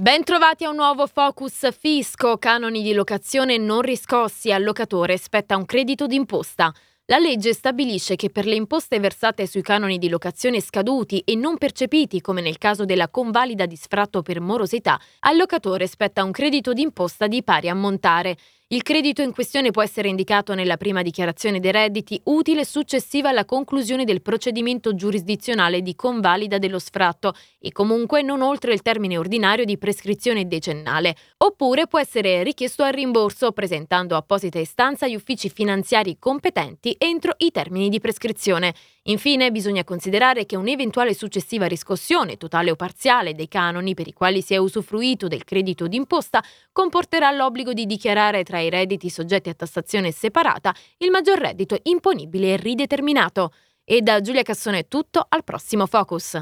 Ben trovati a un nuovo Focus Fisco, canoni di locazione non riscossi, al locatore spetta un credito d'imposta. La legge stabilisce che per le imposte versate sui canoni di locazione scaduti e non percepiti, come nel caso della convalida di sfratto per morosità, al locatore spetta un credito d'imposta di pari ammontare. Il credito in questione può essere indicato nella prima dichiarazione dei redditi utile successiva alla conclusione del procedimento giurisdizionale di convalida dello sfratto e comunque non oltre il termine ordinario di prescrizione decennale, oppure può essere richiesto al rimborso presentando apposita istanza agli uffici finanziari competenti entro i termini di prescrizione. Infine, bisogna considerare che un'eventuale successiva riscossione, totale o parziale, dei canoni per i quali si è usufruito del credito d'imposta comporterà l'obbligo di dichiarare tra i redditi soggetti a tassazione separata il maggior reddito imponibile e rideterminato. E da Giulia Cassone è tutto, al prossimo Focus.